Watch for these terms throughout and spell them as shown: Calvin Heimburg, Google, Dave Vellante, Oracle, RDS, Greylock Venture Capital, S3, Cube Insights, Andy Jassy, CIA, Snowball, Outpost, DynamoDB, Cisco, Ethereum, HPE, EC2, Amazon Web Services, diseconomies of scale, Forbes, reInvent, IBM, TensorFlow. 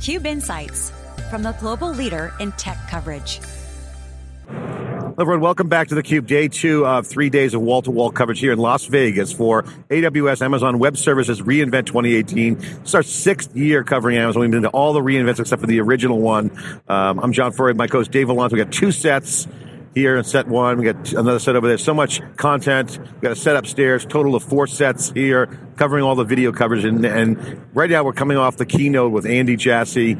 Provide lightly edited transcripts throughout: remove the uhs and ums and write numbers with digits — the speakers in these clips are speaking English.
Cube Insights from the global leader in tech coverage. Hello, everyone. Welcome back to theCUBE, day two of 3 days of wall-to-wall coverage here in Las Vegas for AWS Amazon Web Services reInvent 2018. It's our sixth year covering Amazon. We've been to all the reInvents except for the original one. I'm John Furrier, my co-host Dave Vellante. We got two sets here in set one. We got another set over there. So much content. We got a set upstairs, total of four sets here, covering all the video coverage. And right now we're coming off the keynote with Andy Jassy,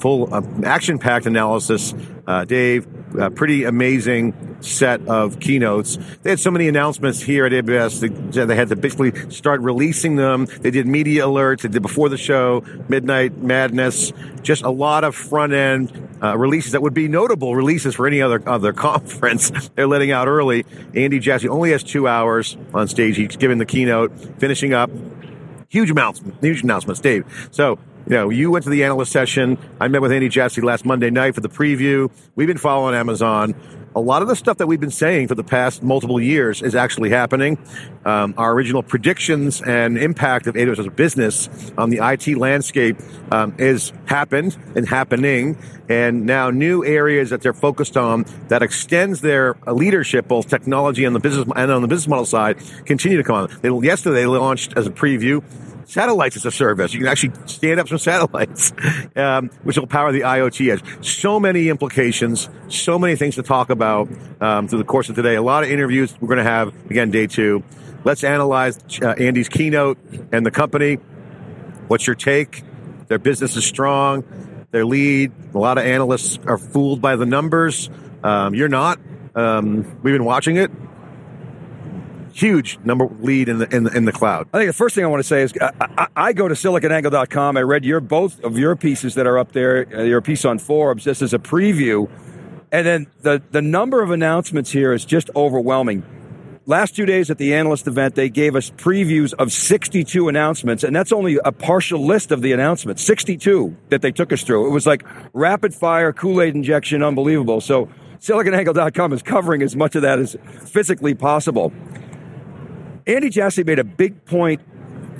full action-packed analysis. Dave, a pretty amazing set of keynotes. They had so many announcements here at AWS. They had to basically start releasing them. They did media alerts. They did before the show, Midnight Madness. Just a lot of front-end releases that would be notable releases for any other conference. They're letting out early. Andy Jassy only has 2 hours on stage. He's giving the keynote, finishing up. Huge announcements, Dave. So, you went to the analyst session. I met with Andy Jassy last Monday night for the preview. We've been following Amazon. A lot of the stuff that we've been saying for the past multiple years is actually happening. Our original predictions and impact of AWS business on the IT landscape is happening, and now new areas that they're focused on that extends their leadership, both technology and on the business model side, continue to come on. Yesterday they launched as a preview satellites as a service. You can actually stand up some satellites, which will power the IoT edge. So many implications, so many things to talk about through the course of today. A lot of interviews we're going to have, again, day two. Let's analyze Andy's keynote and the company. What's your take? Their business is strong. Their lead. A lot of analysts are fooled by the numbers. You're not. We've been watching it. Huge number lead in the cloud. I think the first thing I want to say is I go to SiliconAngle.com. I read both of your pieces that are up there, your piece on Forbes, just as a preview. And then the number of announcements here is just overwhelming. Last 2 days at the analyst event, they gave us previews of 62 announcements, and that's only a partial list of the announcements, 62 that they took us through. It was like rapid fire, Kool-Aid injection, unbelievable. So SiliconAngle.com is covering as much of that as physically possible. Andy Jassy made a big point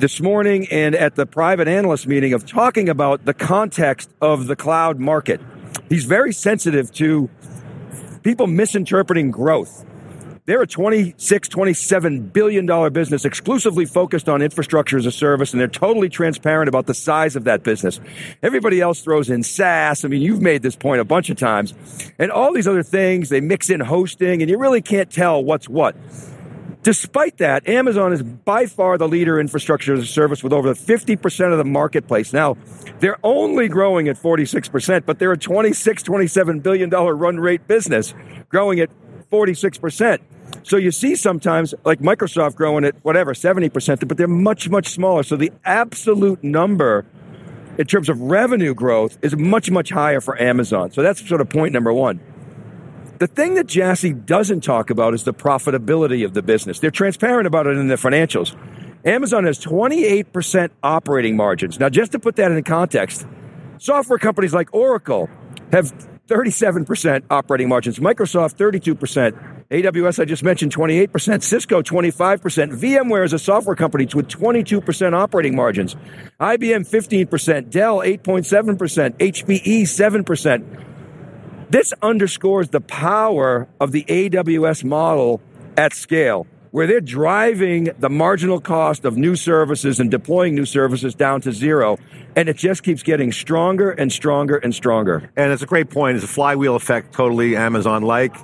this morning and at the private analyst meeting of talking about the context of the cloud market. He's very sensitive to people misinterpreting growth. They're a $26, $27 billion business exclusively focused on infrastructure as a service, and they're totally transparent about the size of that business. Everybody else throws in SaaS. I mean, you've made this point a bunch of times. And all these other things, they mix in hosting, and you really can't tell what's what. Despite that, Amazon is by far the leader in infrastructure as a service with over 50% of the marketplace. Now, they're only growing at 46%, but they're a $26, $27 billion run rate business growing at 46%. So you see sometimes like Microsoft growing at 70%, but they're much, much smaller. So the absolute number in terms of revenue growth is much, much higher for Amazon. So that's sort of point number one. The thing that Jassy doesn't talk about is the profitability of the business. They're transparent about it in their financials. Amazon has 28% operating margins. Now, just to put that in context, software companies like Oracle have 37% operating margins. Microsoft, 32%. AWS, I just mentioned, 28%. Cisco, 25%. VMware is a software company with 22% operating margins. IBM, 15%. Dell, 8.7%. HPE, 7%. This underscores the power of the AWS model at scale, where they're driving the marginal cost of new services and deploying new services down to zero, and it just keeps getting stronger and stronger and stronger. And it's a great point. It's a flywheel effect, totally Amazon-like,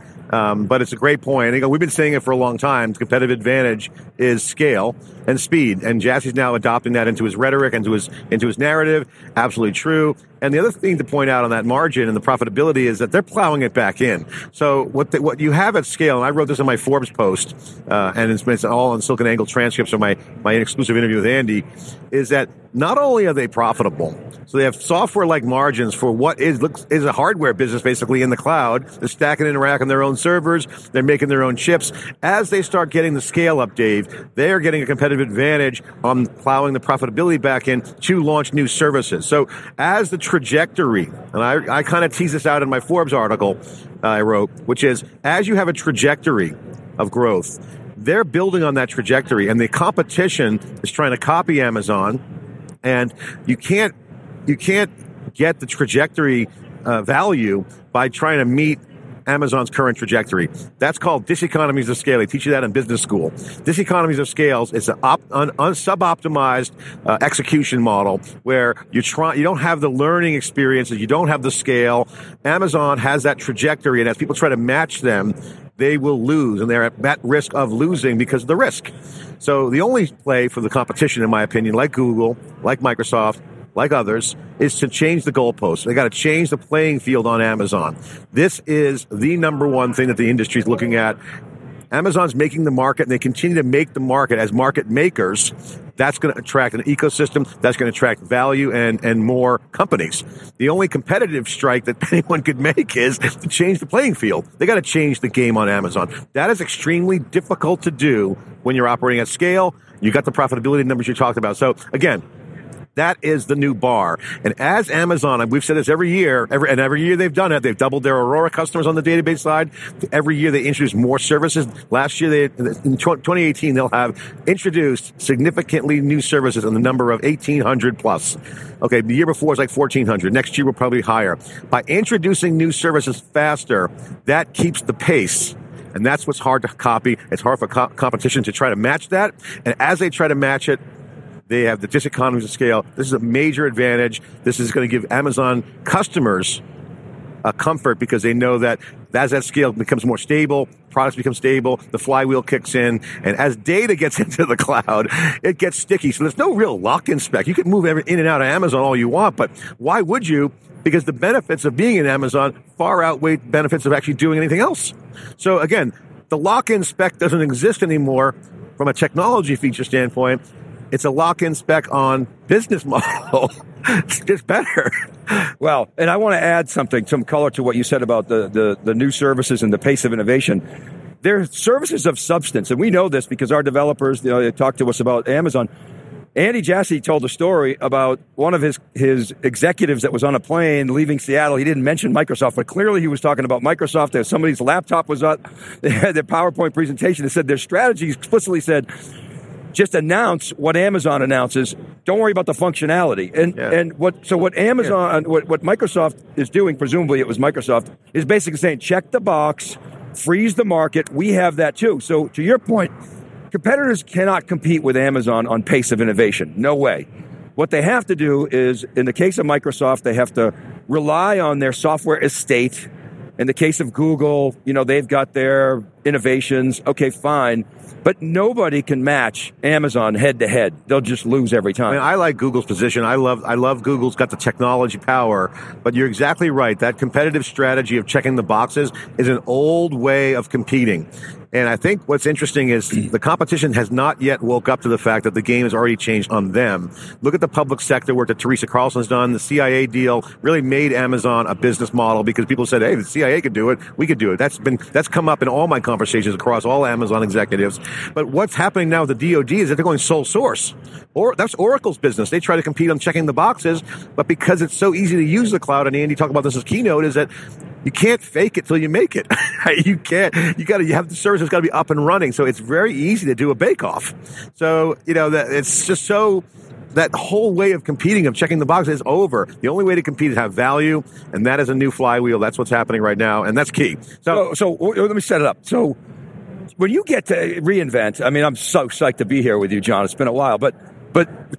but it's a great point. We've been saying it for a long time. The competitive advantage is scale and speed, and Jassy's now adopting that into his rhetoric, into his narrative. Absolutely true. And the other thing to point out on that margin and the profitability is that they're plowing it back in. So what you have at scale, and I wrote this in my Forbes post, and it's all on SiliconANGLE transcripts of my exclusive interview with Andy, is that not only are they profitable, so they have software-like margins for what is a hardware business basically in the cloud. They're stacking and racking their own servers. They're making their own chips. As they start getting the scale up, Dave, they are getting a competitive advantage on plowing the profitability back in to launch new services. So as the trajectory, and I kind of tease this out in my Forbes article I wrote, which is as you have a trajectory of growth, they're building on that trajectory, and the competition is trying to copy Amazon, and you can't get the trajectory value by trying to meet Amazon's current trajectory. That's called diseconomies of scale. They teach you that in business school. Diseconomies of scales is an sub-optimized execution model where you don't have the learning experiences, you don't have the scale. Amazon has that trajectory, and as people try to match them, they will lose, and they're at risk of losing because of the risk. So the only play for the competition, in my opinion, like Google, like Microsoft, like others, is to change the goalposts. They got to change the playing field on Amazon. This is the number one thing that the industry is looking at. Amazon's making the market, and they continue to make the market as market makers. That's going to attract an ecosystem. That's going to attract value and more companies. The only competitive strike that anyone could make is to change the playing field. They got to change the game on Amazon. That is extremely difficult to do when you're operating at scale. You got the profitability numbers you talked about. So again, that is the new bar. And as Amazon, and we've said this every year, every year they've done it, they've doubled their Aurora customers on the database side. Every year they introduce more services. Last year, in 2018, they'll have introduced significantly new services in the number of 1,800 plus. Okay, the year before was like 1,400. Next year, we'll probably higher. By introducing new services faster, that keeps the pace. And that's what's hard to copy. It's hard for competition to try to match that. And as they try to match it, they have the diseconomies of scale. This is a major advantage. This is going to give Amazon customers a comfort because they know that as that scale becomes more stable, products become stable, the flywheel kicks in, and as data gets into the cloud, it gets sticky. So there's no real lock-in spec. You can move in and out of Amazon all you want, but why would you? Because the benefits of being in Amazon far outweigh the benefits of actually doing anything else. So again, the lock-in spec doesn't exist anymore from a technology feature standpoint. It's a lock-in spec on business model. It's just better. Well, and I want to add some color to what you said about the new services and the pace of innovation. They're services of substance, and we know this because our developers, they talk to us about Amazon. Andy Jassy told a story about one of his executives that was on a plane leaving Seattle. He didn't mention Microsoft, but clearly he was talking about Microsoft. Somebody's laptop was up. They had their PowerPoint presentation. It said their strategy explicitly said, just announce what Amazon announces. Don't worry about the functionality. What Microsoft is doing, presumably it was Microsoft, is basically saying, check the box, freeze the market. We have that too. So to your point, competitors cannot compete with Amazon on pace of innovation. No way. What they have to do is, in the case of Microsoft, they have to rely on their software estate. In the case of Google, they've got their innovations. Okay, fine. But nobody can match Amazon head-to-head. They'll just lose every time. I like Google's position. I love Google's got the technology power. But you're exactly right. That competitive strategy of checking the boxes is an old way of competing. And I think what's interesting is the competition has not yet woke up to the fact that the game has already changed on them. Look at the public sector work that Teresa Carlson's done. The CIA deal really made Amazon a business model because people said, hey, the CIA could do it. We could do it. That's come up in all my conversations across all Amazon executives. But what's happening now with the DoD is that they're going sole source. Or that's Oracle's business. They try to compete on checking the boxes, but because it's so easy to use the cloud, and Andy talked about this as keynote, is that you can't fake it till you make it. You can't. You have the service that's got to be up and running. So it's very easy to do a bake off. So it's just so that whole way of competing, of checking the box, is over. The only way to compete is have value, and that is a new flywheel. That's what's happening right now, and that's key. So let me set it up. So when you get to reInvent, I'm so psyched to be here with you, John. It's been a while, but you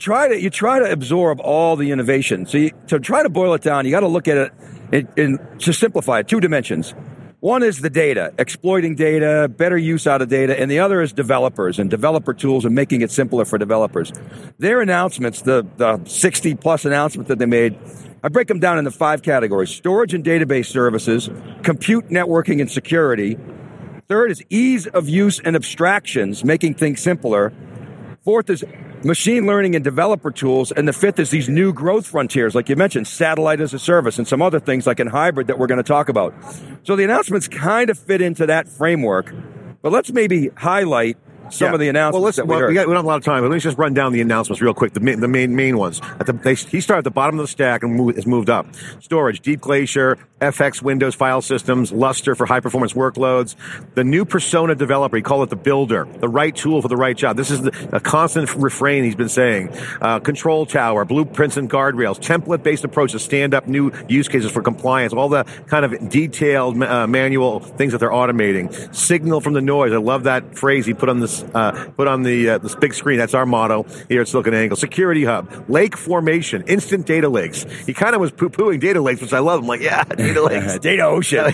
try to absorb all the innovation. So to try to boil it down, you got to look at it. And to simplify it, two dimensions. One is the data, exploiting data, better use out of data, and the other is developers and developer tools and making it simpler for developers. Their announcements, the 60-plus announcements that they made, I break them down into five categories. Storage and database services, compute, networking, and security. Third is ease of use and abstractions, making things simpler. Fourth is machine learning and developer tools. And the fifth is these new growth frontiers, like you mentioned, satellite as a service and some other things like in hybrid that we're going to talk about. So the announcements kind of fit into that framework. But let's maybe highlight some of the announcements that we heard. We don't have a lot of time, but let's just run down the announcements real quick, the main ones. He started at the bottom of the stack and has moved up. Storage, Deep Glacier, FX Windows file systems, Lustre for high-performance workloads, the new persona developer, he called it the builder, the right tool for the right job. This is a constant refrain he's been saying. Control Tower, blueprints and guardrails, template-based approach to stand up new use cases for compliance, all the kind of detailed manual things that they're automating. Signal from the noise, I love that phrase he put on this this big screen. That's our motto here at SiliconANGLE. Security Hub, lake formation, instant data lakes. He kind of was poo-pooing data lakes, which I love. I'm like, yeah, data lakes. Data ocean.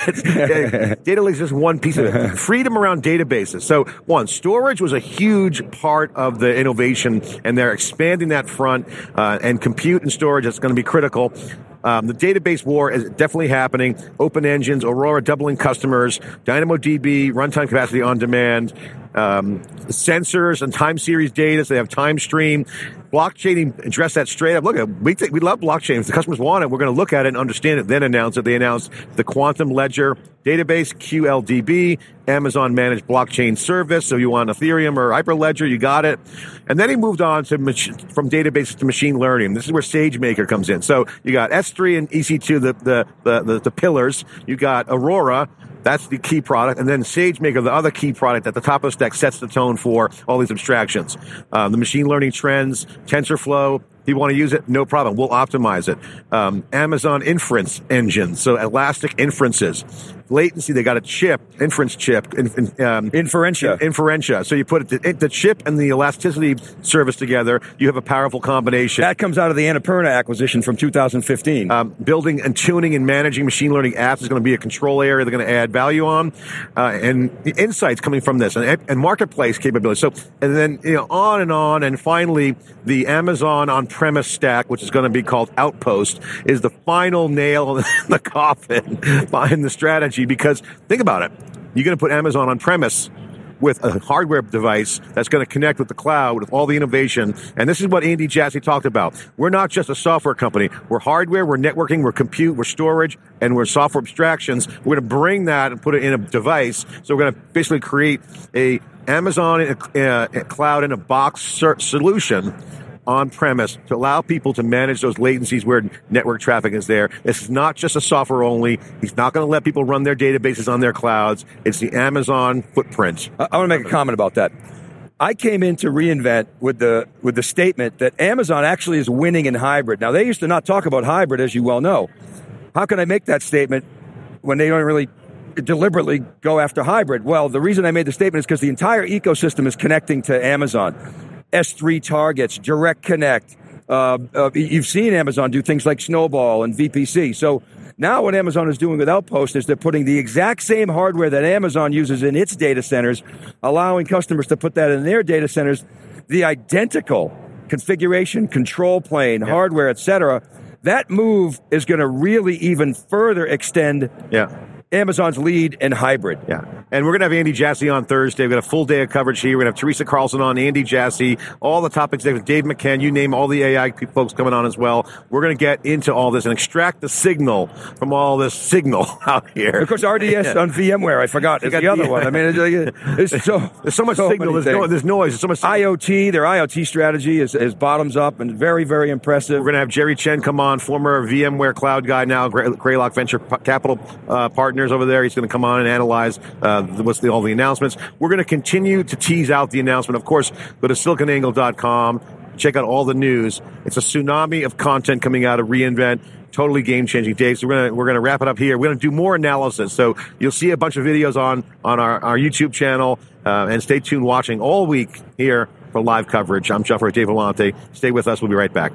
Data lakes is one piece of it. Freedom around databases. So, one, storage was a huge part of the innovation, and they're expanding that front, and compute and storage, that's going to be critical. The database war is definitely happening. Open engines, Aurora doubling customers, DynamoDB, runtime capacity on demand, sensors and time series data, so they have time stream. Blockchain, address that straight up. Look, we love blockchain. If the customers want it, we're going to look at it and understand it, then announce it. They announced the Quantum Ledger Database, QLDB, Amazon Managed Blockchain Service. So you want Ethereum or Hyperledger, you got it. And then he moved on to from databases to machine learning. This is where SageMaker comes in. So you got S3 and EC2, the pillars. You got Aurora. That's the key product. And then SageMaker, the other key product at the top of the stack, sets the tone for all these abstractions. The machine learning trends, TensorFlow. If you want to use it, no problem. We'll optimize it. Amazon Inference Engine, so elastic inferences. Latency, they got a chip, inference chip. Inferentia. So you put the chip and the elasticity service together, you have a powerful combination. That comes out of the Annapurna acquisition from 2015. Building and tuning and managing machine learning apps is going to be a control area they're going to add value on. And the insights coming from this and marketplace capability. So, and then, on and on. And finally, the Amazon on-premise stack, which is going to be called Outpost, is the final nail in the coffin behind the strategy. Because think about it, you're going to put Amazon on premise with a hardware device that's going to connect with the cloud with all the innovation. And this is what Andy Jassy talked about. We're not just a software company. We're hardware, we're networking, we're compute, we're storage, and we're software abstractions. We're going to bring that and put it in a device. So we're going to basically create a Amazon a cloud in a box solution on-premise to allow people to manage those latencies where network traffic is there. This is not just a software only. He's not going to let people run their databases on their clouds. It's the Amazon footprint. I want to make a comment about that. I came into reInvent with the statement that Amazon actually is winning in hybrid. Now, they used to not talk about hybrid, as you well know. How can I make that statement when they don't really deliberately go after hybrid? Well, the reason I made the statement is because the entire ecosystem is connecting to Amazon. S3 targets, Direct Connect. You've seen Amazon do things like Snowball and VPC. So now what Amazon is doing with Outpost is they're putting the exact same hardware that Amazon uses in its data centers, allowing customers to put that in their data centers, the identical configuration, control plane, hardware, et cetera. That move is going to really even further extend Amazon's lead in hybrid. Yeah. And we're going to have Andy Jassy on Thursday. We've got a full day of coverage here. We're going to have Teresa Carlson on, Andy Jassy, all the topics, Dave McCann, you name all the AI folks coming on as well. We're going to get into all this and extract the signal from all this signal out here. Of course, RDS on VMware, I forgot, is the other one. I mean, there's so much signal, there's noise, there's so much signal. IoT, their IoT strategy is bottoms up and very, very impressive. We're going to have Jerry Chen come on, former VMware cloud guy now, Greylock Venture Capital partners over there. He's going to come on and analyze all the announcements. We're going to continue to tease out the announcement. Of course, go to SiliconANGLE.com, check out all the news. It's a tsunami of content coming out of reInvent. Totally game-changing, Dave. So we're gonna wrap it up here. We're gonna do more analysis. So you'll see a bunch of videos on our YouTube channel, and stay tuned watching all week here for live coverage. I'm John Furrier, Dave Vellante. Stay with us. We'll be right back.